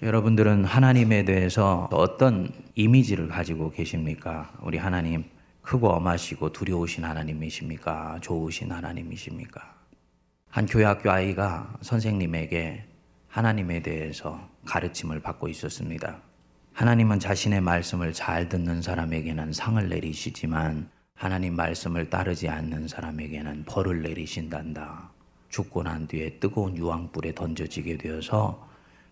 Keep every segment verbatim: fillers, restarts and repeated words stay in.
여러분들은 하나님에 대해서 어떤 이미지를 가지고 계십니까? 우리 하나님, 크고 엄하시고 두려우신 하나님이십니까? 좋으신 하나님이십니까? 한 교회학교 아이가 선생님에게 하나님에 대해서 가르침을 받고 있었습니다. 하나님은 자신의 말씀을 잘 듣는 사람에게는 상을 내리시지만 하나님 말씀을 따르지 않는 사람에게는 벌을 내리신단다. 죽고 난 뒤에 뜨거운 유황불에 던져지게 되어서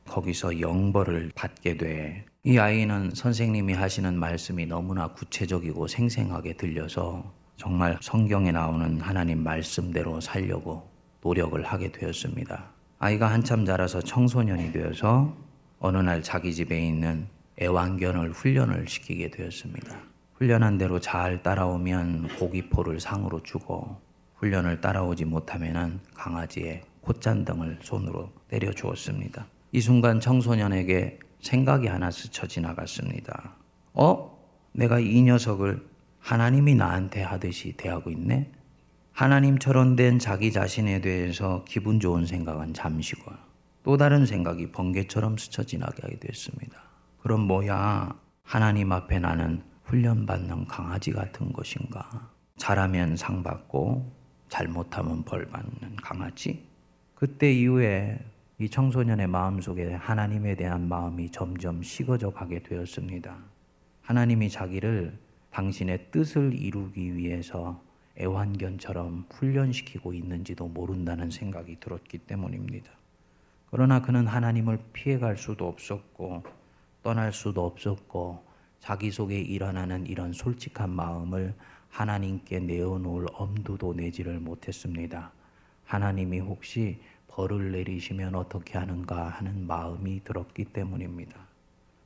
거기서 영벌을 받게 돼. 이 아이는 선생님이 하시는 말씀이 너무나 구체적이고 생생하게 들려서 정말 성경에 나오는 하나님 말씀대로 살려고 노력을 하게 되었습니다. 아이가 한참 자라서 청소년이 되어서 어느 날 자기 집에 있는 애완견을 훈련을 시키게 되었습니다. 훈련한 대로 잘 따라오면 고기포를 상으로 주고 훈련을 따라오지 못하면 강아지의 콧잔등을 손으로 때려주었습니다. 이 순간 청소년에게 생각이 하나 스쳐 지나갔습니다. 어? 내가 이 녀석을 하나님이 나한테 하듯이 대하고 있네? 하나님처럼 된 자기 자신에 대해서 기분 좋은 생각은 잠시고 또 다른 생각이 번개처럼 스쳐 지나가게 됐습니다. 그럼 뭐야? 하나님 앞에 나는 훈련받는 강아지 같은 것인가? 잘하면 상 받고 잘못하면 벌 받는 강아지? 그때 이후에 이 청소년의 마음속에 하나님에 대한 마음이 점점 식어져 가게 되었습니다. 하나님이 자기를 당신의 뜻을 이루기 위해서 애완견처럼 훈련시키고 있는지도 모른다는 생각이 들었기 때문입니다. 그러나 그는 하나님을 피해갈 수도 없었고 떠날 수도 없었고 자기 속에 일어나는 이런 솔직한 마음을 하나님께 내어놓을 엄두도 내지를 못했습니다. 하나님이 혹시 벌을 내리시면 어떻게 하는가 하는 마음이 들었기 때문입니다.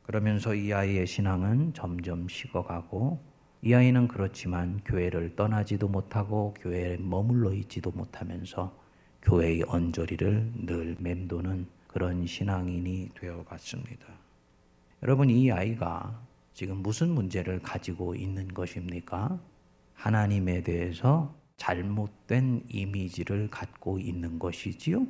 그러면서 이 아이의 신앙은 점점 식어가고 이 아이는 그렇지만 교회를 떠나지도 못하고 교회에 머물러 있지도 못하면서 교회의 언저리를 늘 맴도는 그런 신앙인이 되어갔습니다. 여러분, 이 아이가 지금 무슨 문제를 가지고 있는 것입니까? 하나님에 대해서 잘못된 이미지를 갖고 있는 것이지요.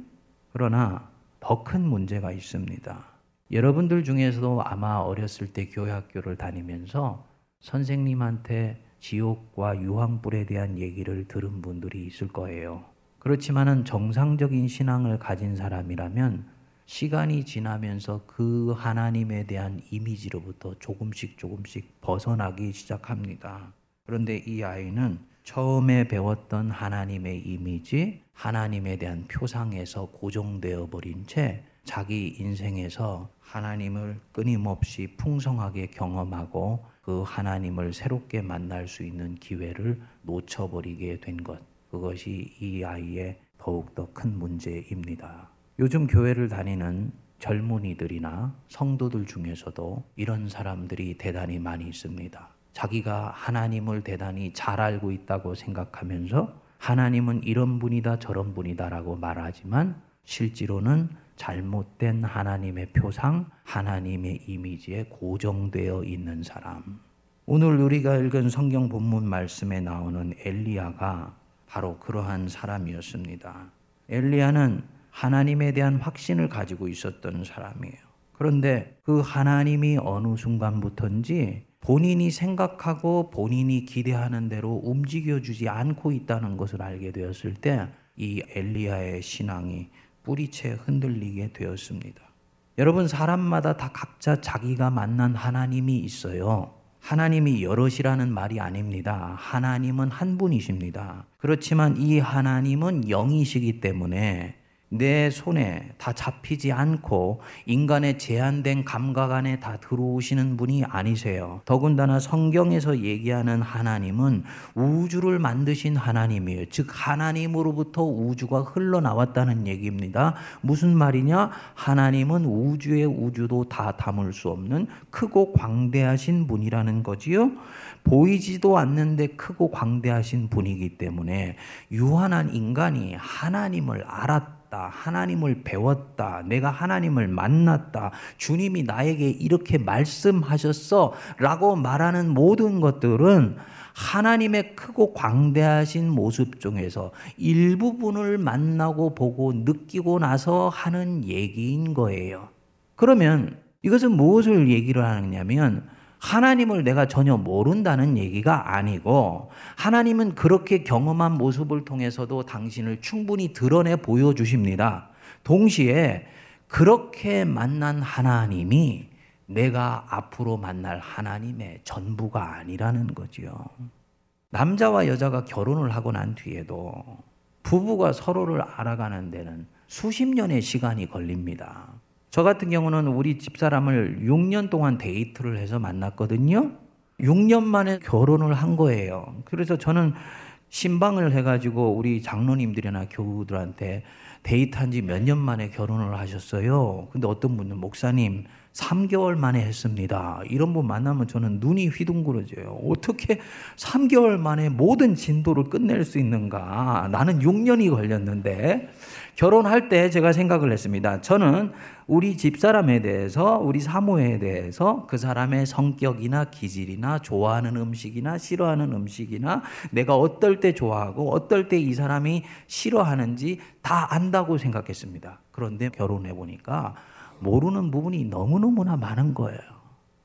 그러나 더 큰 문제가 있습니다. 여러분들 중에서도 아마 어렸을 때 교회 학교를 다니면서 선생님한테 지옥과 유황불에 대한 얘기를 들은 분들이 있을 거예요. 그렇지만은 정상적인 신앙을 가진 사람이라면 시간이 지나면서 그 하나님에 대한 이미지로부터 조금씩 조금씩 벗어나기 시작합니다. 그런데 이 아이는 처음에 배웠던 하나님의 이미지, 하나님에 대한 표상에서 고정되어 버린 채 자기 인생에서 하나님을 끊임없이 풍성하게 경험하고 그 하나님을 새롭게 만날 수 있는 기회를 놓쳐버리게 된 것, 그것이 이 아이의 더욱더 큰 문제입니다. 요즘 교회를 다니는 젊은이들이나 성도들 중에서도 이런 사람들이 대단히 많이 있습니다. 자기가 하나님을 대단히 잘 알고 있다고 생각하면서 하나님은 이런 분이다 저런 분이다 라고 말하지만 실제로는 잘못된 하나님의 표상, 하나님의 이미지에 고정되어 있는 사람. 오늘 우리가 읽은 성경 본문 말씀에 나오는 엘리야가 바로 그러한 사람이었습니다. 엘리야는 하나님에 대한 확신을 가지고 있었던 사람이에요. 그런데 그 하나님이 어느 순간부터인지 본인이 생각하고 본인이 기대하는 대로 움직여주지 않고 있다는 것을 알게 되었을 때 이 엘리야의 신앙이 뿌리채 흔들리게 되었습니다. 여러분, 사람마다 다 각자 자기가 만난 하나님이 있어요. 하나님이 여럿이라는 말이 아닙니다. 하나님은 한 분이십니다. 그렇지만 이 하나님은 영이시기 때문에 내 손에 다 잡히지 않고 인간의 제한된 감각 안에 다 들어오시는 분이 아니세요. 더군다나 성경에서 얘기하는 하나님은 우주를 만드신 하나님이에요. 즉 하나님으로부터 우주가 흘러나왔다는 얘기입니다. 무슨 말이냐? 하나님은 우주의 우주도 다 담을 수 없는 크고 광대하신 분이라는 거지요. 보이지도 않는데 크고 광대하신 분이기 때문에 유한한 인간이 하나님을 알았다. 하나님을 배웠다. 내가 하나님을 만났다. 주님이 나에게 이렇게 말씀하셨어. 라고 말하는 모든 것들은 하나님의 크고 광대하신 모습 중에서 일부분을 만나고 보고 느끼고 나서 하는 얘기인 거예요. 그러면 이것은 무엇을 얘기를 하느냐면 하나님을 내가 전혀 모른다는 얘기가 아니고 하나님은 그렇게 경험한 모습을 통해서도 당신을 충분히 드러내 보여주십니다. 동시에 그렇게 만난 하나님이 내가 앞으로 만날 하나님의 전부가 아니라는 거지요. 남자와 여자가 결혼을 하고 난 뒤에도 부부가 서로를 알아가는 데는 수십 년의 시간이 걸립니다. 저 같은 경우는 우리 집사람을 육 년 동안 데이트를 해서 만났거든요. 육 년 만에 결혼을 한 거예요. 그래서 저는 신방을 해가지고 우리 장로님들이나 교우들한테 데이트한 지 몇 년 만에 결혼을 하셨어요. 근데 어떤 분은 목사님 삼 개월 만에 했습니다. 이런 분 만나면 저는 눈이 휘둥그러져요. 어떻게 삼 개월 만에 모든 진도를 끝낼 수 있는가. 나는 육 년이 걸렸는데. 결혼할 때 제가 생각을 했습니다. 저는 우리 집사람에 대해서, 우리 사모에 대해서 그 사람의 성격이나 기질이나 좋아하는 음식이나 싫어하는 음식이나 내가 어떨 때 좋아하고 어떨 때 이 사람이 싫어하는지 다 안다고 생각했습니다. 그런데 결혼해 보니까 모르는 부분이 너무너무나 많은 거예요.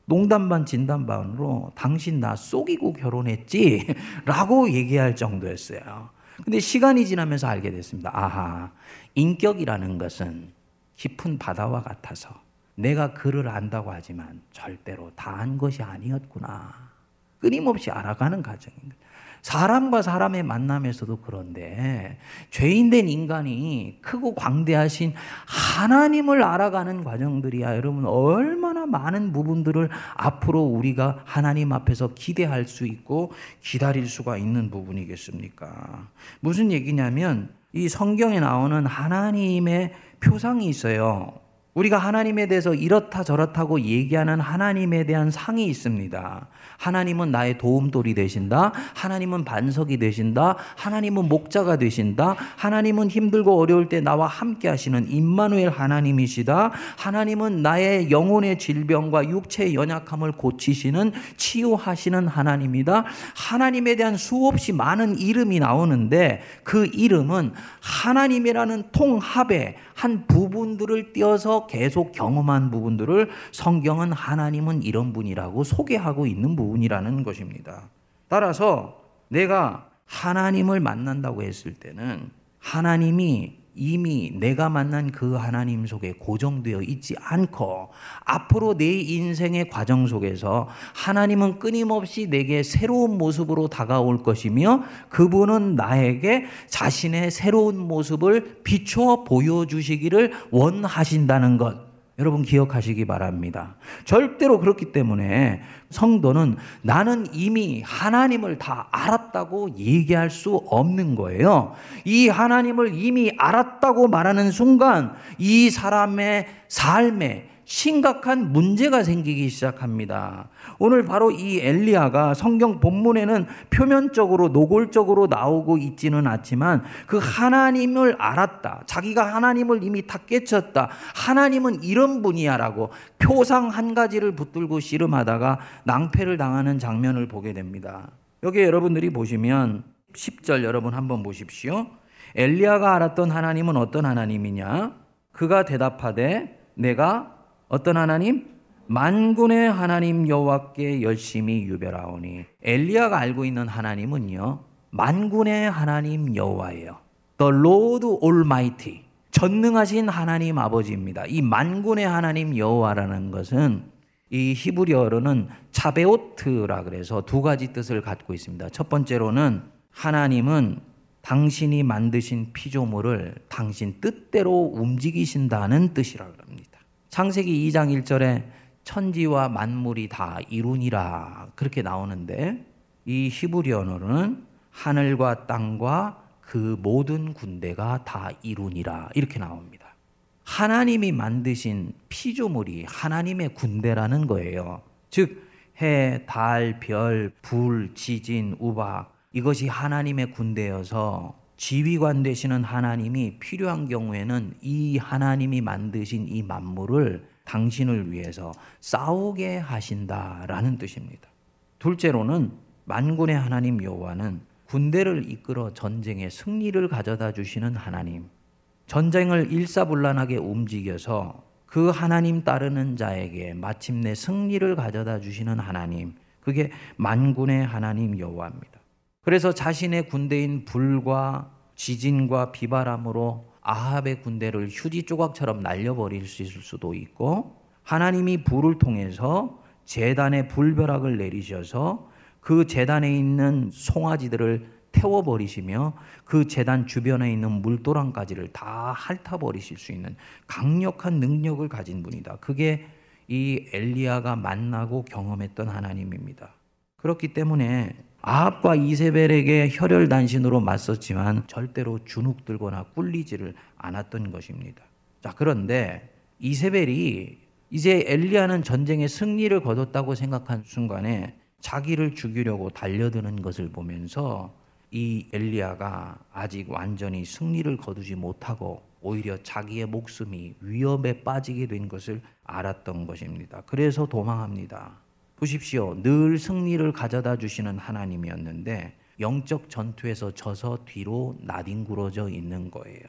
농담 반 진담 반으로 당신 나 속이고 결혼했지? 라고 얘기할 정도였어요. 근데 시간이 지나면서 알게 됐습니다. 아하, 인격이라는 것은 깊은 바다와 같아서 내가 그를 안다고 하지만 절대로 다 안 것이 아니었구나. 끊임없이 알아가는 과정입니다. 사람과 사람의 만남에서도 그런데 죄인된 인간이 크고 광대하신 하나님을 알아가는 과정들이야. 여러분 얼마나 많은 부분들을 앞으로 우리가 하나님 앞에서 기대할 수 있고 기다릴 수가 있는 부분이겠습니까? 무슨 얘기냐면 이 성경에 나오는 하나님의 표상이 있어요. 우리가 하나님에 대해서 이렇다 저렇다고 얘기하는 하나님에 대한 상이 있습니다. 하나님은 나의 도움돌이 되신다. 하나님은 반석이 되신다. 하나님은 목자가 되신다. 하나님은 힘들고 어려울 때 나와 함께 하시는 임마누엘 하나님이시다. 하나님은 나의 영혼의 질병과 육체의 연약함을 고치시는 치유하시는 하나님이다. 하나님에 대한 수없이 많은 이름이 나오는데 그 이름은 하나님이라는 통합의 한 부분들을 띄어서 계속 경험한 부분들을 성경은 하나님은 이런 분이라고 소개하고 있는 부분이라는 것입니다. 따라서 내가 하나님을 만난다고 했을 때는 하나님이 이미 내가 만난 그 하나님 속에 고정되어 있지 않고 앞으로 내 인생의 과정 속에서 하나님은 끊임없이 내게 새로운 모습으로 다가올 것이며 그분은 나에게 자신의 새로운 모습을 비춰 보여주시기를 원하신다는 것. 여러분 기억하시기 바랍니다. 절대로 그렇기 때문에 성도는 나는 이미 하나님을 다 알았다고 얘기할 수 없는 거예요. 이 하나님을 이미 알았다고 말하는 순간 이 사람의 삶에 심각한 문제가 생기기 시작합니다. 오늘 바로 이 엘리야가 성경 본문에는 표면적으로 노골적으로 나오고 있지는 않지만 그 하나님을 알았다. 자기가 하나님을 이미 다 깨쳤다. 하나님은 이런 분이야라고 표상 한 가지를 붙들고 씨름하다가 낭패를 당하는 장면을 보게 됩니다. 여기 여러분들이 보시면 십 절 여러분 한번 보십시오. 엘리야가 알았던 하나님은 어떤 하나님이냐? 그가 대답하되 내가 어떤 하나님? 만군의 하나님 여호와께 열심히 유별하오니. 엘리야가 알고 있는 하나님은요, 만군의 하나님 여호와예요. The Lord Almighty, 전능하신 하나님 아버지입니다. 이 만군의 하나님 여호와라는 것은 이 히브리어로는 차베오트라 그래서 두 가지 뜻을 갖고 있습니다. 첫 번째로는 하나님은 당신이 만드신 피조물을 당신 뜻대로 움직이신다는 뜻이라 그럽니다. 창세기 이 장 일 절에 천지와 만물이 다 이루니라 그렇게 나오는데 이 히브리어로는 하늘과 땅과 그 모든 군대가 다 이루니라 이렇게 나옵니다. 하나님이 만드신 피조물이 하나님의 군대라는 거예요. 즉 해, 달, 별, 불, 지진, 우박 이것이 하나님의 군대여서 지휘관 되시는 하나님이 필요한 경우에는 이 하나님이 만드신 이 만물을 당신을 위해서 싸우게 하신다라는 뜻입니다. 둘째로는 만군의 하나님 여호와는 군대를 이끌어 전쟁에 승리를 가져다 주시는 하나님, 전쟁을 일사불란하게 움직여서 그 하나님 따르는 자에게 마침내 승리를 가져다 주시는 하나님, 그게 만군의 하나님 여호와입니다. 그래서 자신의 군대인 불과 지진과 비바람으로 아합의 군대를 휴지 조각처럼 날려버릴 수 있을 수도 있고, 하나님이 불을 통해서 제단에 불벼락을 내리셔서 그 제단에 있는 송아지들을 태워버리시며 그 제단 주변에 있는 물도랑까지를 다 핥아버리실 수 있는 강력한 능력을 가진 분이다. 그게 이 엘리야가 만나고 경험했던 하나님입니다. 그렇기 때문에 아합과 이세벨에게 혈혈단신으로 맞섰지만 절대로 주눅들거나 꿀리지를 않았던 것입니다. 자, 그런데 이세벨이 이제 엘리야는 전쟁에 승리를 거뒀다고 생각한 순간에 자기를 죽이려고 달려드는 것을 보면서 이 엘리야가 아직 완전히 승리를 거두지 못하고 오히려 자기의 목숨이 위협에 빠지게 된 것을 알았던 것입니다. 그래서 도망합니다. 보십시오. 늘 승리를 가져다 주시는 하나님이었는데 영적 전투에서 져서 뒤로 나뒹굴어져 있는 거예요.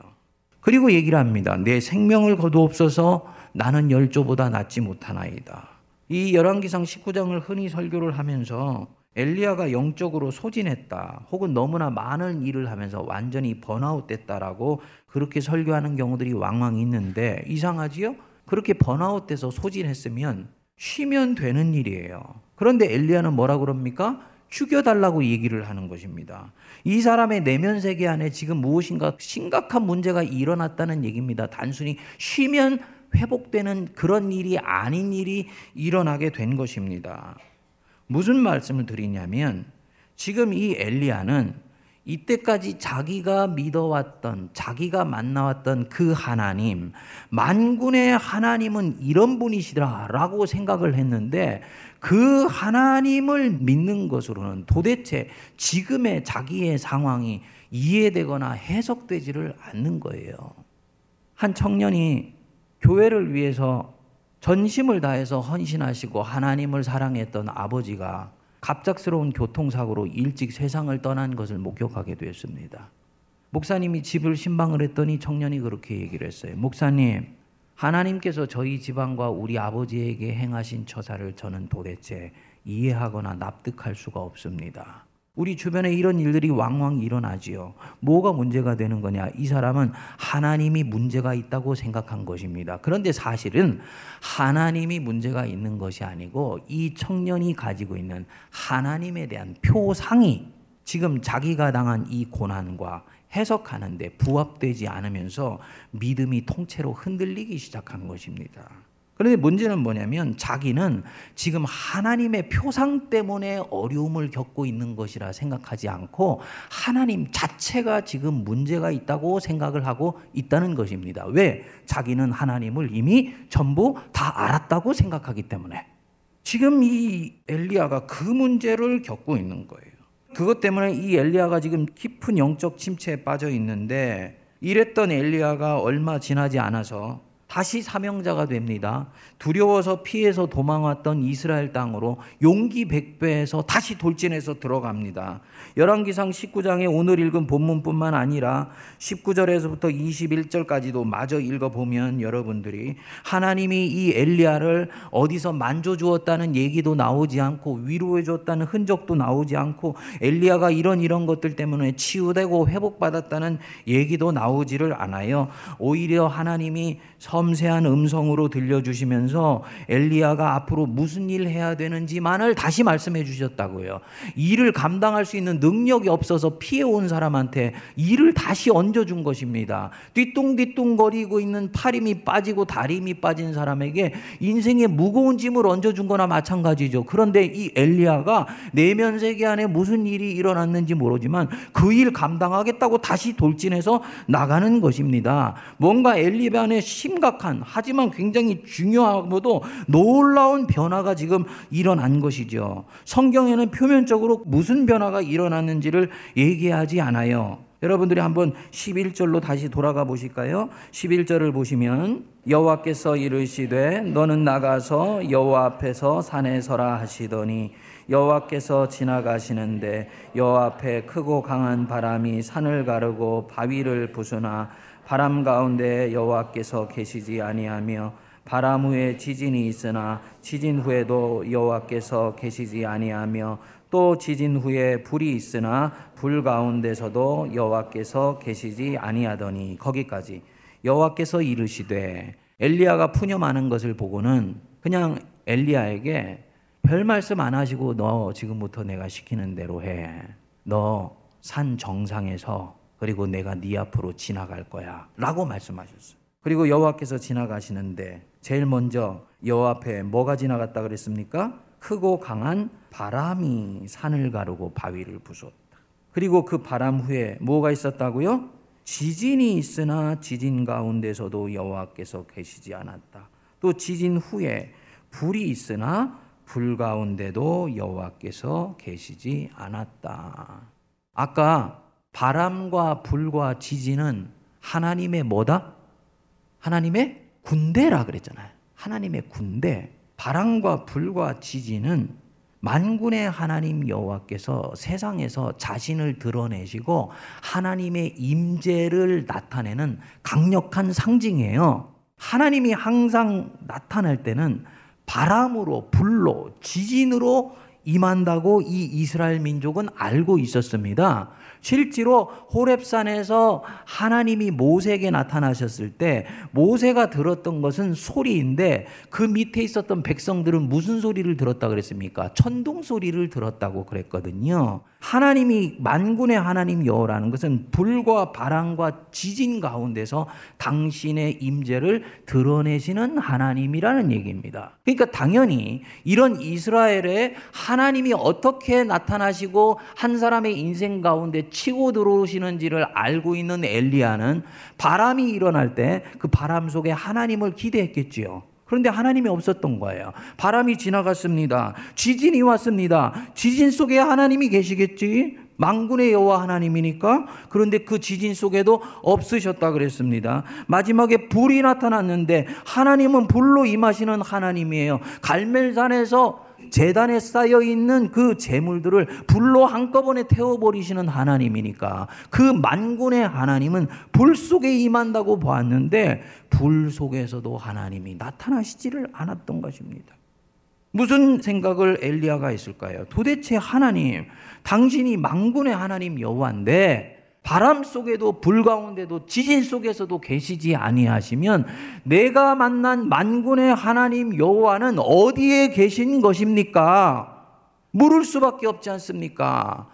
그리고 얘기를 합니다. 내 생명을 거두옵소서, 나는 열조보다 낫지 못하나이다. 이 열왕기상 십구 장을 흔히 설교를 하면서 엘리야가 영적으로 소진했다, 혹은 너무나 많은 일을 하면서 완전히 번아웃됐다라고 그렇게 설교하는 경우들이 왕왕 있는데, 이상하지요? 그렇게 번아웃돼서 소진했으면 쉬면 되는 일이에요. 그런데 엘리야는 뭐라 그럽니까? 죽여달라고 얘기를 하는 것입니다. 이 사람의 내면 세계 안에 지금 무엇인가 심각한 문제가 일어났다는 얘기입니다. 단순히 쉬면 회복되는 그런 일이 아닌 일이 일어나게 된 것입니다. 무슨 말씀을 드리냐면, 지금 이 엘리야는 이때까지 자기가 믿어왔던, 자기가 만나왔던 그 하나님, 만군의 하나님은 이런 분이시더라라고 생각을 했는데, 그 하나님을 믿는 것으로는 도대체 지금의 자기의 상황이 이해되거나 해석되지를 않는 거예요. 한 청년이 교회를 위해서 전심을 다해서 헌신하시고 하나님을 사랑했던 아버지가 갑작스러운 교통사고로 일찍 세상을 떠난 것을 목격하게 되었습니다. 목사님이 집을 신방을 했더니 청년이 그렇게 얘기를 했어요. 목사님, 하나님께서 저희 집안과 우리 아버지에게 행하신 처사를 저는 도대체 이해하거나 납득할 수가 없습니다. 우리 주변에 이런 일들이 왕왕 일어나지요. 뭐가 문제가 되는 거냐? 이 사람은 하나님이 문제가 있다고 생각한 것입니다. 그런데 사실은 하나님이 문제가 있는 것이 아니고 이 청년이 가지고 있는 하나님에 대한 표상이 지금 자기가 당한 이 고난과 해석하는 데 부합되지 않으면서 믿음이 통째로 흔들리기 시작한 것입니다. 그런데 문제는 뭐냐면 자기는 지금 하나님의 표상 때문에 어려움을 겪고 있는 것이라 생각하지 않고 하나님 자체가 지금 문제가 있다고 생각을 하고 있다는 것입니다. 왜? 자기는 하나님을 이미 전부 다 알았다고 생각하기 때문에. 지금 이 엘리야가 그 문제를 겪고 있는 거예요. 그것 때문에 이 엘리야가 지금 깊은 영적 침체에 빠져 있는데, 이랬던 엘리야가 얼마 지나지 않아서 다시 사명자가 됩니다. 두려워서 피해서 도망왔던 이스라엘 땅으로 용기 백배에서 다시 돌진해서 들어갑니다. 열왕기상 십구 장에 오늘 읽은 본문뿐만 아니라 십구 절에서부터 이십일 절까지도 마저 읽어보면 여러분들이 하나님이 이 엘리야를 어디서 만져주었다는 얘기도 나오지 않고 위로해줬다는 흔적도 나오지 않고 엘리야가 이런 이런 것들 때문에 치유되고 회복받았다는 얘기도 나오지를 않아요. 오히려 하나님이 섬세한 음성으로 들려주시면서 엘리야가 앞으로 무슨 일 해야 되는지만을 다시 말씀해 주셨다고요. 일을 감당할 수 있는 능력이 없어서 피해온 사람한테 일을 다시 얹어준 것입니다. 뒤뚱뒤뚱거리고 있는 팔힘이 빠지고 다리힘이 빠진 사람에게 인생의 무거운 짐을 얹어준 거나 마찬가지죠. 그런데 이 엘리야가 내면 세계 안에 무슨 일이 일어났는지 모르지만 그 일 감당하겠다고 다시 돌진해서 나가는 것입니다. 뭔가 엘리반의 심각한 하지만 굉장히 중요하고도 놀라운 변화가 지금 일어난 것이죠. 성경에는 표면적으로 무슨 변화가 일어났는지를 얘기하지 않아요. 여러분들이 한번 십일 절로 다시 돌아가 보실까요? 십일 절을 보시면 여호와께서 이르시되 너는 나가서 여호와 앞에서 산에 서라 하시더니 여호와께서 지나가시는데 여호와 앞에 크고 강한 바람이 산을 가르고 바위를 부수나 바람 가운데 여호와께서 계시지 아니하며 바람 후에 지진이 있으나 지진 후에도 여호와께서 계시지 아니하며 또 지진 후에 불이 있으나 불 가운데서도 여호와께서 계시지 아니하더니 거기까지. 여호와께서 이르시되, 엘리야가 푸념하는 것을 보고는 그냥 엘리야에게 별 말씀 안 하시고 너 지금부터 내가 시키는 대로 해. 너 산 정상에서 그리고 내가 네 앞으로 지나갈 거야 라고 말씀하셨어요. 그리고 여호와께서 지나가시는데 제일 먼저 여호와 앞에 뭐가 지나갔다 그랬습니까? 크고 강한 바람이 산을 가르고 바위를 부수었다. 그리고 그 바람 후에 뭐가 있었다고요? 지진이 있으나 지진 가운데서도 여호와께서 계시지 않았다. 또 지진 후에 불이 있으나 불 가운데도 여호와께서 계시지 않았다. 아까 바람과 불과 지진은 하나님의 뭐다? 하나님의 군대라 그랬잖아요. 하나님의 군대. 바람과 불과 지진은 만군의 하나님 여호와께서 세상에서 자신을 드러내시고 하나님의 임재를 나타내는 강력한 상징이에요. 하나님이 항상 나타날 때는 바람으로, 불로, 지진으로 임한다고 이 이스라엘 민족은 알고 있었습니다. 실제로 호렙산에서 하나님이 모세에게 나타나셨을 때 모세가 들었던 것은 소리인데 그 밑에 있었던 백성들은 무슨 소리를 들었다 그랬습니까? 천둥 소리를 들었다고 그랬거든요. 하나님이 만군의 하나님 여호라는 것은 불과 바람과 지진 가운데서 당신의 임재를 드러내시는 하나님이라는 얘기입니다. 그러니까 당연히 이런 이스라엘의 하나님이 어떻게 나타나시고 한 사람의 인생 가운데 치고 들어오시는지를 알고 있는 엘리야는 바람이 일어날 때 그 바람 속에 하나님을 기대했겠지요. 그런데 하나님이 없었던 거예요. 바람이 지나갔습니다. 지진이 왔습니다. 지진 속에 하나님이 계시겠지. 만군의 여호와 하나님이니까. 그런데 그 지진 속에도 없으셨다 그랬습니다. 마지막에 불이 나타났는데 하나님은 불로 임하시는 하나님이에요. 갈멜산에서 제단에 쌓여있는 그 재물들을 불로 한꺼번에 태워버리시는 하나님이니까 그 만군의 하나님은 불 속에 임한다고 보았는데 불 속에서도 하나님이 나타나시지를 않았던 것입니다. 무슨 생각을 엘리야가 했을까요? 도대체 하나님, 당신이 만군의 하나님 여호와인데 바람 속에도 불 가운데도 지진 속에서도 계시지 아니하시면 내가 만난 만군의 하나님 여호와는 어디에 계신 것입니까? 물을 수밖에 없지 않습니까?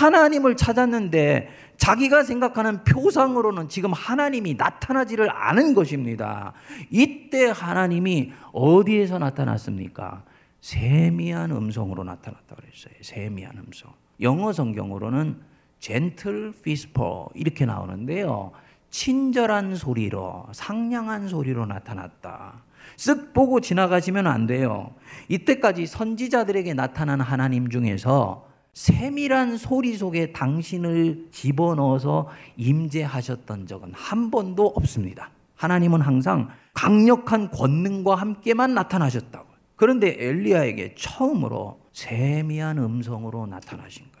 하나님을 찾았는데 자기가 생각하는 표상으로는 지금 하나님이 나타나지를 않은 것입니다. 이때 하나님이 어디에서 나타났습니까? 세미한 음성으로 나타났다고 그랬어요. 세미한 음성. 영어 성경으로는 gentle whisper 이렇게 나오는데요. 친절한 소리로, 상냥한 소리로 나타났다. 쓱 보고 지나가시면 안 돼요. 이때까지 선지자들에게 나타난 하나님 중에서 세밀한 소리 속에 당신을 집어넣어서 임재하셨던 적은 한 번도 없습니다. 하나님은 항상 강력한 권능과 함께만 나타나셨다고. 그런데 엘리야에게 처음으로 세미한 음성으로 나타나신 거예요.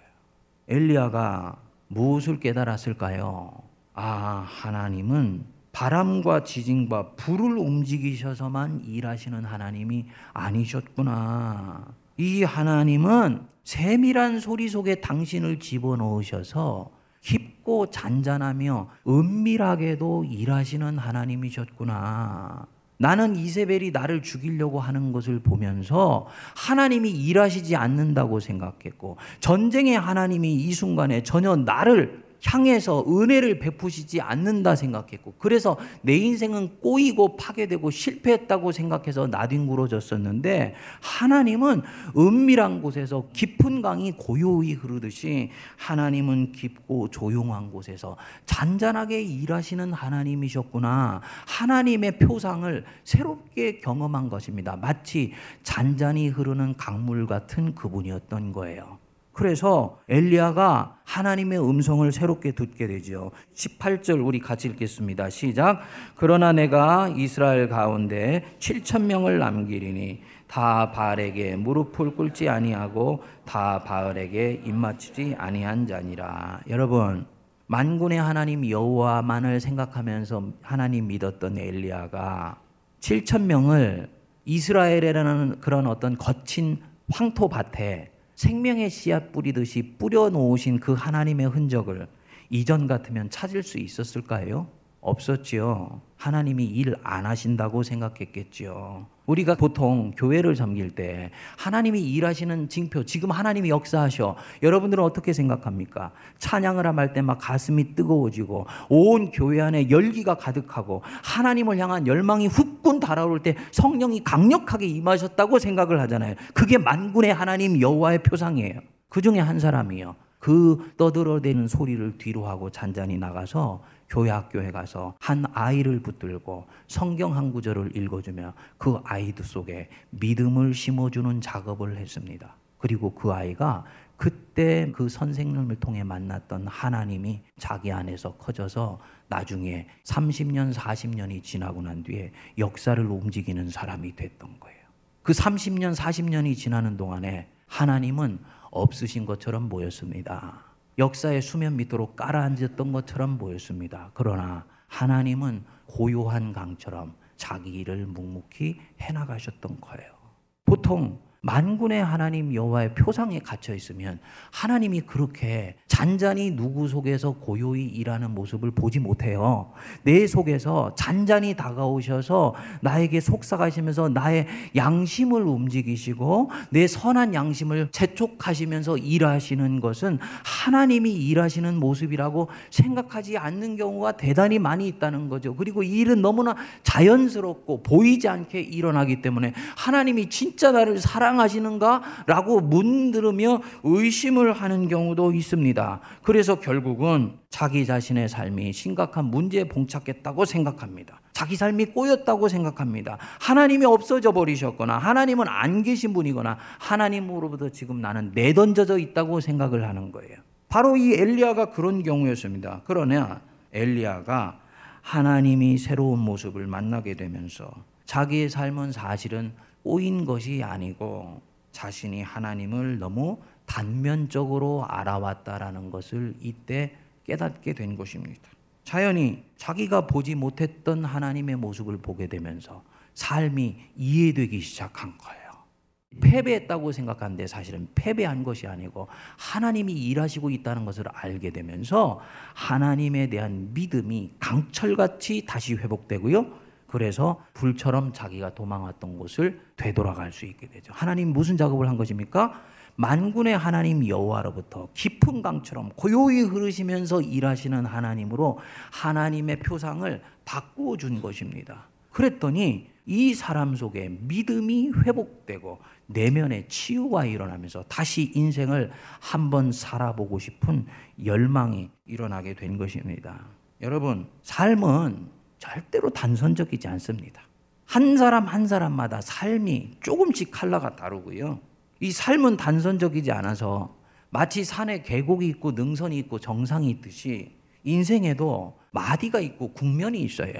엘리야가 무엇을 깨달았을까요? 아, 하나님은 바람과 지진과 불을 움직이셔서만 일하시는 하나님이 아니셨구나. 이 하나님은 세밀한 소리 속에 당신을 집어넣으셔서 깊고 잔잔하며 은밀하게도 일하시는 하나님이셨구나. 나는 이세벨이 나를 죽이려고 하는 것을 보면서 하나님이 일하시지 않는다고 생각했고 전쟁의 하나님이 이 순간에 전혀 나를 향해서 은혜를 베푸시지 않는다 생각했고 그래서 내 인생은 꼬이고 파괴되고 실패했다고 생각해서 나뒹굴어졌었는데 하나님은 은밀한 곳에서 깊은 강이 고요히 흐르듯이 하나님은 깊고 조용한 곳에서 잔잔하게 일하시는 하나님이셨구나. 하나님의 표상을 새롭게 경험한 것입니다. 마치 잔잔히 흐르는 강물 같은 그분이었던 거예요. 그래서 엘리야가 하나님의 음성을 새롭게 듣게 되죠. 십팔 절 우리 같이 읽겠습니다. 시작. 그러나 내가 이스라엘 가운데 칠천 명을 남기리니 다 바알에게 무릎을 꿇지 아니하고 다 바알에게 입맞추지 아니한 자니라. 여러분, 만군의 하나님 여호와만을 생각하면서 하나님 믿었던 엘리야가 칠천 명을 이스라엘이라는 그런 어떤 거친 황토밭에 생명의 씨앗 뿌리듯이 뿌려놓으신 그 하나님의 흔적을 이전 같으면 찾을 수 있었을까요? 없었지요. 하나님이 일 안 하신다고 생각했겠지요. 우리가 보통 교회를 섬길 때 하나님이 일하시는 징표, 지금 하나님이 역사하셔. 여러분들은 어떻게 생각합니까? 찬양을 할 때 막 가슴이 뜨거워지고 온 교회 안에 열기가 가득하고 하나님을 향한 열망이 훅군 달아올 때 성령이 강력하게 임하셨다고 생각을 하잖아요. 그게 만군의 하나님 여호와의 표상이에요. 그 중에 한 사람이요. 그 떠들어대는 소리를 뒤로 하고 잔잔히 나가서 교회 학교에 가서 한 아이를 붙들고 성경 한 구절을 읽어주며 그 아이들 속에 믿음을 심어주는 작업을 했습니다. 그리고 그 아이가 그때 그 선생님을 통해 만났던 하나님이 자기 안에서 커져서 나중에 삼십 년, 사십 년이 지나고 난 뒤에 역사를 움직이는 사람이 됐던 거예요. 그 삼십 년, 사십 년이 지나는 동안에 하나님은 없으신 것처럼 보였습니다. 역사의 수면 밑으로 깔아앉았던 것처럼 보였습니다. 그러나 하나님은 고요한 강처럼 자기 일을 묵묵히 해나가셨던 거예요. 보통 만군의 하나님 여호와의 표상에 갇혀 있으면 하나님이 그렇게 잔잔히 누구 속에서 고요히 일하는 모습을 보지 못해요. 내 속에서 잔잔히 다가오셔서 나에게 속삭이시면서 나의 양심을 움직이시고 내 선한 양심을 재촉하시면서 일하시는 것은 하나님이 일하시는 모습이라고 생각하지 않는 경우가 대단히 많이 있다는 거죠. 그리고 이 일은 너무나 자연스럽고 보이지 않게 일어나기 때문에 하나님이 진짜 나를 사랑하시는 하시는가라고 문들으며 의심을 하는 경우도 있습니다. 그래서 결국은 자기 자신의 삶이 심각한 문제에 봉착했다고 생각합니다. 자기 삶이 꼬였다고 생각합니다. 하나님이 없어져 버리셨거나 하나님은 안 계신 분이거나 하나님으로부터 지금 나는 내던져져 있다고 생각을 하는 거예요. 바로 이 엘리야가 그런 경우였습니다. 그러나 엘리야가 하나님이 새로운 모습을 만나게 되면서 자기의 삶은 사실은 꼬인 것이 아니고 자신이 하나님을 너무 단면적으로 알아왔다라는 것을 이때 깨닫게 된 것입니다. 자연히 자기가 보지 못했던 하나님의 모습을 보게 되면서 삶이 이해되기 시작한 거예요. 패배했다고 생각하는데 사실은 패배한 것이 아니고 하나님이 일하시고 있다는 것을 알게 되면서 하나님에 대한 믿음이 강철같이 다시 회복되고요. 그래서 불처럼 자기가 도망왔던 곳을 되돌아갈 수 있게 되죠. 하나님 무슨 작업을 한 것입니까? 만군의 하나님 여호와로부터 깊은 강처럼 고요히 흐르시면서 일하시는 하나님으로 하나님의 표상을 바꿔준 것입니다. 그랬더니 이 사람 속에 믿음이 회복되고 내면의 치유가 일어나면서 다시 인생을 한번 살아보고 싶은 열망이 일어나게 된 것입니다. 여러분, 삶은 절대로 단선적이지 않습니다. 한 사람 한 사람마다 삶이 조금씩 컬러가 다르고요. 이 삶은 단선적이지 않아서 마치 산에 계곡이 있고 능선이 있고 정상이 있듯이 인생에도 마디가 있고 국면이 있어요.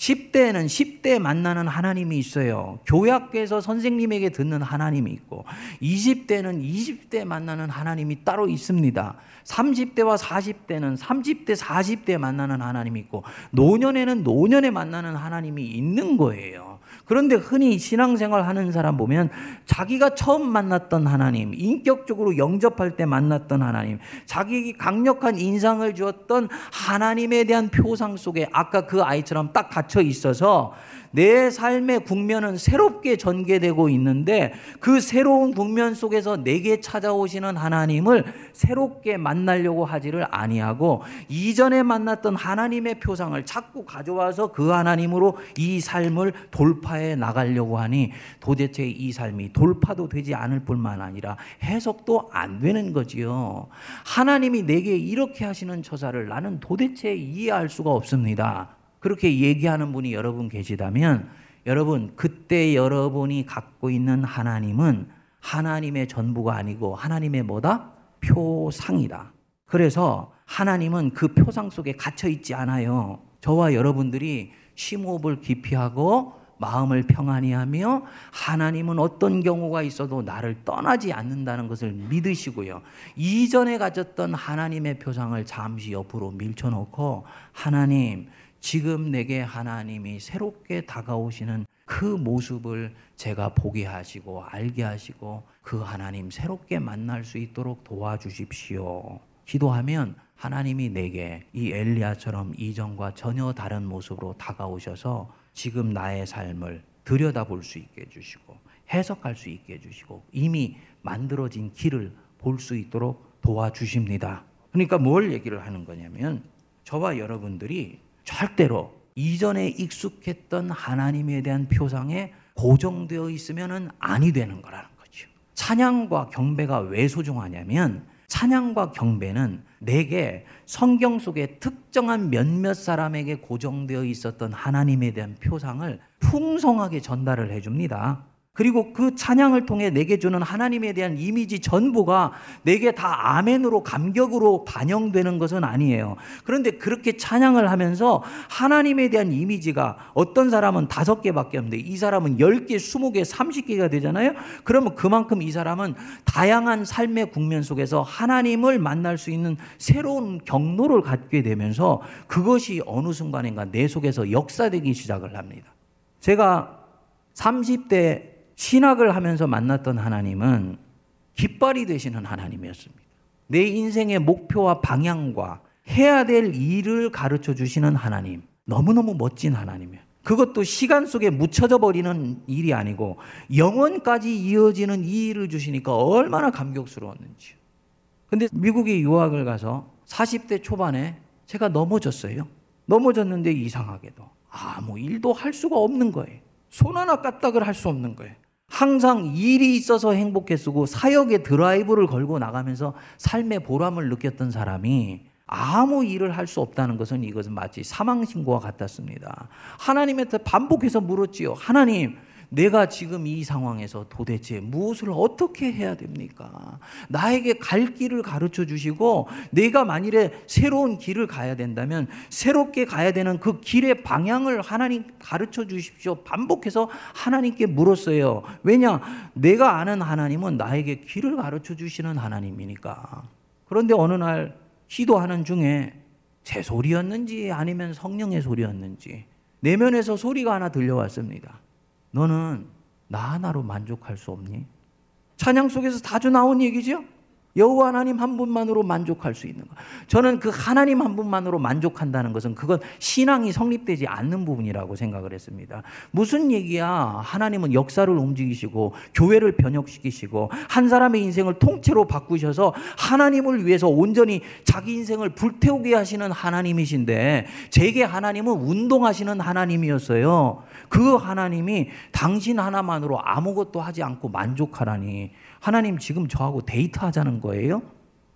십 대에는 십 대에 만나는 하나님이 있어요. 교회학교에서 선생님에게 듣는 하나님이 있고 이십 대는 이십 대에 만나는 하나님이 따로 있습니다. 삼십 대와 사십 대는 삼십 대, 사십 대에 만나는 하나님이 있고 노년에는 노년에 만나는 하나님이 있는 거예요. 그런데 흔히 신앙생활 하는 사람 보면 자기가 처음 만났던 하나님, 인격적으로 영접할 때 만났던 하나님, 자기에게 강력한 인상을 주었던 하나님에 대한 표상 속에 아까 그 아이처럼 딱 갇혀 있어서 내 삶의 국면은 새롭게 전개되고 있는데 그 새로운 국면 속에서 내게 찾아오시는 하나님을 새롭게 만나려고 하지를 아니하고 이전에 만났던 하나님의 표상을 자꾸 가져와서 그 하나님으로 이 삶을 돌파해 나가려고 하니 도대체 이 삶이 돌파도 되지 않을 뿐만 아니라 해석도 안 되는 거지요. 하나님이 내게 이렇게 하시는 처사를 나는 도대체 이해할 수가 없습니다. 그렇게 얘기하는 분이 여러분 계시다면 여러분, 그때 여러분이 갖고 있는 하나님은 하나님의 전부가 아니고 하나님의 뭐다? 표상이다. 그래서 하나님은 그 표상 속에 갇혀 있지 않아요. 저와 여러분들이 심호흡을 깊이 하고 마음을 평안히 하며 하나님은 어떤 경우가 있어도 나를 떠나지 않는다는 것을 믿으시고요. 이전에 가졌던 하나님의 표상을 잠시 옆으로 밀쳐놓고 하나님, 지금 내게 하나님이 새롭게 다가오시는 그 모습을 제가 보게 하시고 알게 하시고 그 하나님 새롭게 만날 수 있도록 도와주십시오. 기도하면 하나님이 내게 이 엘리야처럼 이전과 전혀 다른 모습으로 다가오셔서 지금 나의 삶을 들여다볼 수 있게 해주시고 해석할 수 있게 해주시고 이미 만들어진 길을 볼 수 있도록 도와주십니다. 그러니까 뭘 얘기를 하는 거냐면 저와 여러분들이 절대로 이전에 익숙했던 하나님에 대한 표상에 고정되어 있으면 아니 되는 거라는 거죠. 찬양과 경배가 왜 소중하냐면 찬양과 경배는 내게 성경 속에 특정한 몇몇 사람에게 고정되어 있었던 하나님에 대한 표상을 풍성하게 전달을 해줍니다. 그리고 그 찬양을 통해 내게 주는 하나님에 대한 이미지 전부가 내게 다 아멘으로 감격으로 반영되는 것은 아니에요. 그런데 그렇게 찬양을 하면서 하나님에 대한 이미지가 어떤 사람은 다섯 개밖에 없는데 이 사람은 열 개, 스무 개, 삼십 개가 되잖아요. 그러면 그만큼 이 사람은 다양한 삶의 국면 속에서 하나님을 만날 수 있는 새로운 경로를 갖게 되면서 그것이 어느 순간인가 내 속에서 역사되기 시작을 합니다. 제가 삼십 대 신학을 하면서 만났던 하나님은 깃발이 되시는 하나님이었습니다. 내 인생의 목표와 방향과 해야 될 일을 가르쳐 주시는 하나님. 너무너무 멋진 하나님이에요. 그것도 시간 속에 묻혀져 버리는 일이 아니고 영원까지 이어지는 이 일을 주시니까 얼마나 감격스러웠는지. 근데 미국에 유학을 가서 사십 대 초반에 제가 넘어졌어요. 넘어졌는데 이상하게도 아무 일도 할 수가 없는 거예요. 손 하나 까딱을 할 수 없는 거예요. 항상 일이 있어서 행복했고 사역의 드라이브를 걸고 나가면서 삶의 보람을 느꼈던 사람이 아무 일을 할 수 없다는 것은 이것은 마치 사망신고와 같았습니다. 하나님한테 반복해서 물었지요. 하나님, 내가 지금 이 상황에서 도대체 무엇을 어떻게 해야 됩니까? 나에게 갈 길을 가르쳐 주시고 내가 만일에 새로운 길을 가야 된다면 새롭게 가야 되는 그 길의 방향을 하나님 가르쳐 주십시오. 반복해서 하나님께 물었어요. 왜냐? 내가 아는 하나님은 나에게 길을 가르쳐 주시는 하나님이니까. 그런데 어느 날 기도하는 중에 제 소리였는지 아니면 성령의 소리였는지 내면에서 소리가 하나 들려왔습니다. 너는 나 하나로 만족할 수 없니? 찬양 속에서 자주 나온 얘기죠? 여호와 하나님 한 분만으로 만족할 수 있는 것. 저는 그 하나님 한 분만으로 만족한다는 것은 그건 신앙이 성립되지 않는 부분이라고 생각을 했습니다. 무슨 얘기야? 하나님은 역사를 움직이시고 교회를 변혁시키시고 한 사람의 인생을 통째로 바꾸셔서 하나님을 위해서 온전히 자기 인생을 불태우게 하시는 하나님이신데 제게 하나님은 운동하시는 하나님이었어요. 그 하나님이 당신 하나만으로 아무것도 하지 않고 만족하라니. 하나님 지금 저하고 데이트하자는 거예요?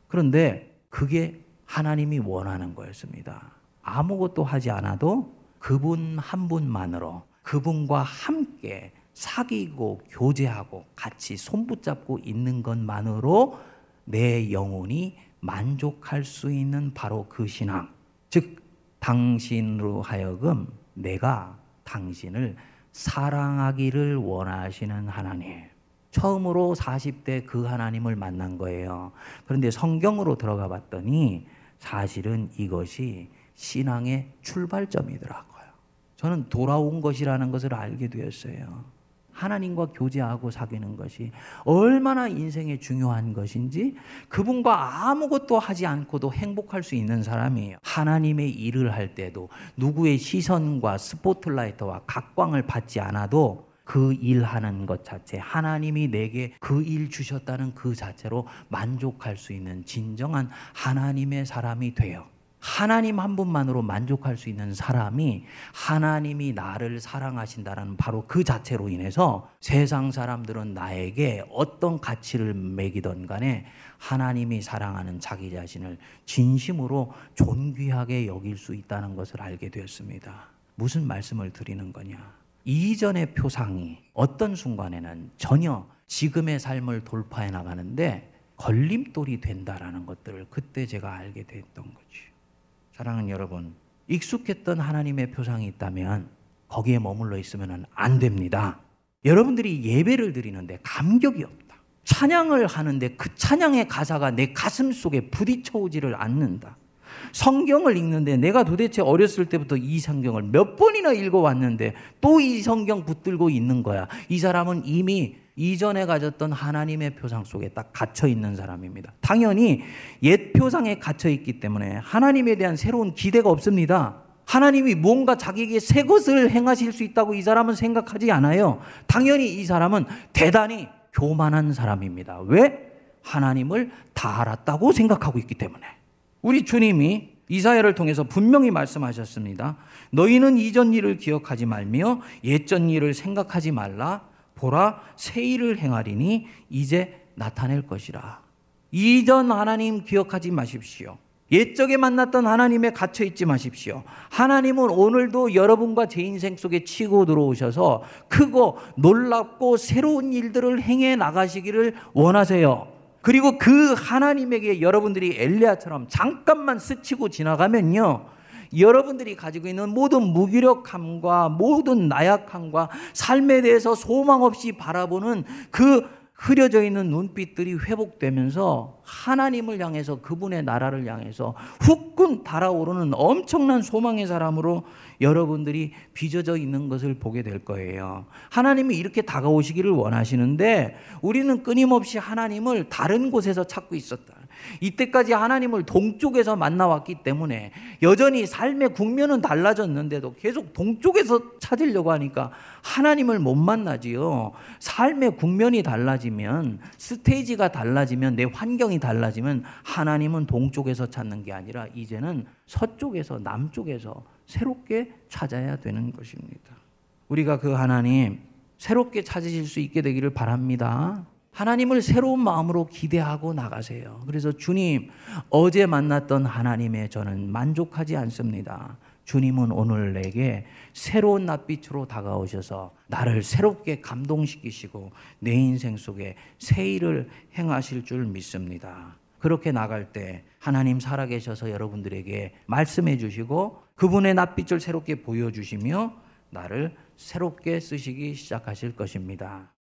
그런데 그게 하나님이 원하는 거였습니다. 아무것도 하지 않아도 그분 한 분만으로 그분과 함께 사귀고 교제하고 같이 손붙잡고 있는 것만으로 내 영혼이 만족할 수 있는 바로 그 신앙. 즉 당신으로 하여금 내가 당신을 사랑하기를 원하시는 하나님. 처음으로 사십 대 그 하나님을 만난 거예요. 그런데 성경으로 들어가 봤더니 사실은 이것이 신앙의 출발점이더라고요. 저는 돌아온 것이라는 것을 알게 되었어요. 하나님과 교제하고 사귀는 것이 얼마나 인생에 중요한 것인지 그분과 아무것도 하지 않고도 행복할 수 있는 사람이에요. 하나님의 일을 할 때도 누구의 시선과 스포트라이트와 각광을 받지 않아도 그 일하는 것 자체, 하나님이 내게 그 일 주셨다는 그 자체로 만족할 수 있는 진정한 하나님의 사람이 돼요. 하나님 한 분만으로 만족할 수 있는 사람이 하나님이 나를 사랑하신다는 바로 그 자체로 인해서 세상 사람들은 나에게 어떤 가치를 매기던 간에 하나님이 사랑하는 자기 자신을 진심으로 존귀하게 여길 수 있다는 것을 알게 되었습니다. 무슨 말씀을 드리는 거냐? 이전의 표상이 어떤 순간에는 전혀 지금의 삶을 돌파해 나가는데 걸림돌이 된다라는 것들을 그때 제가 알게 됐던 거죠. 사랑하는 여러분, 익숙했던 하나님의 표상이 있다면 거기에 머물러 있으면 안 됩니다. 여러분들이 예배를 드리는데 감격이 없다. 찬양을 하는데 그 찬양의 가사가 내 가슴 속에 부딪혀오지를 않는다. 성경을 읽는데 내가 도대체 어렸을 때부터 이 성경을 몇 번이나 읽어왔는데 또 이 성경 붙들고 있는 거야. 이 사람은 이미 이전에 가졌던 하나님의 표상 속에 딱 갇혀있는 사람입니다. 당연히 옛 표상에 갇혀있기 때문에 하나님에 대한 새로운 기대가 없습니다. 하나님이 무언가 자기에게 새 것을 행하실 수 있다고 이 사람은 생각하지 않아요. 당연히 이 사람은 대단히 교만한 사람입니다. 왜? 하나님을 다 알았다고 생각하고 있기 때문에. 우리 주님이 이사야를 통해서 분명히 말씀하셨습니다. 너희는 이전 일을 기억하지 말며 옛전 일을 생각하지 말라. 보라, 새 일을 행하리니 이제 나타낼 것이라. 이전 하나님 기억하지 마십시오. 옛적에 만났던 하나님에 갇혀있지 마십시오. 하나님은 오늘도 여러분과 제 인생 속에 치고 들어오셔서 크고 놀랍고 새로운 일들을 행해 나가시기를 원하세요. 그리고 그 하나님에게 여러분들이 엘리야처럼 잠깐만 스치고 지나가면요, 여러분들이 가지고 있는 모든 무기력함과 모든 나약함과 삶에 대해서 소망 없이 바라보는 그 흐려져 있는 눈빛들이 회복되면서 하나님을 향해서, 그분의 나라를 향해서 후끈 달아오르는 엄청난 소망의 사람으로 여러분들이 빚어져 있는 것을 보게 될 거예요. 하나님이 이렇게 다가오시기를 원하시는데 우리는 끊임없이 하나님을 다른 곳에서 찾고 있었다. 이때까지 하나님을 동쪽에서 만나왔기 때문에 여전히 삶의 국면은 달라졌는데도 계속 동쪽에서 찾으려고 하니까 하나님을 못 만나지요. 삶의 국면이 달라지면, 스테이지가 달라지면, 내 환경이 달라지면 하나님은 동쪽에서 찾는 게 아니라 이제는 서쪽에서, 남쪽에서 새롭게 찾아야 되는 것입니다. 우리가 그 하나님 새롭게 찾으실 수 있게 되기를 바랍니다. 하나님을 새로운 마음으로 기대하고 나가세요. 그래서 주님, 어제 만났던 하나님에 저는 만족하지 않습니다. 주님은 오늘 내게 새로운 낯빛으로 다가오셔서 나를 새롭게 감동시키시고 내 인생 속에 새 일을 행하실 줄 믿습니다. 그렇게 나갈 때 하나님 살아계셔서 여러분들에게 말씀해 주시고 그분의 낯빛을 새롭게 보여주시며 나를 새롭게 쓰시기 시작하실 것입니다.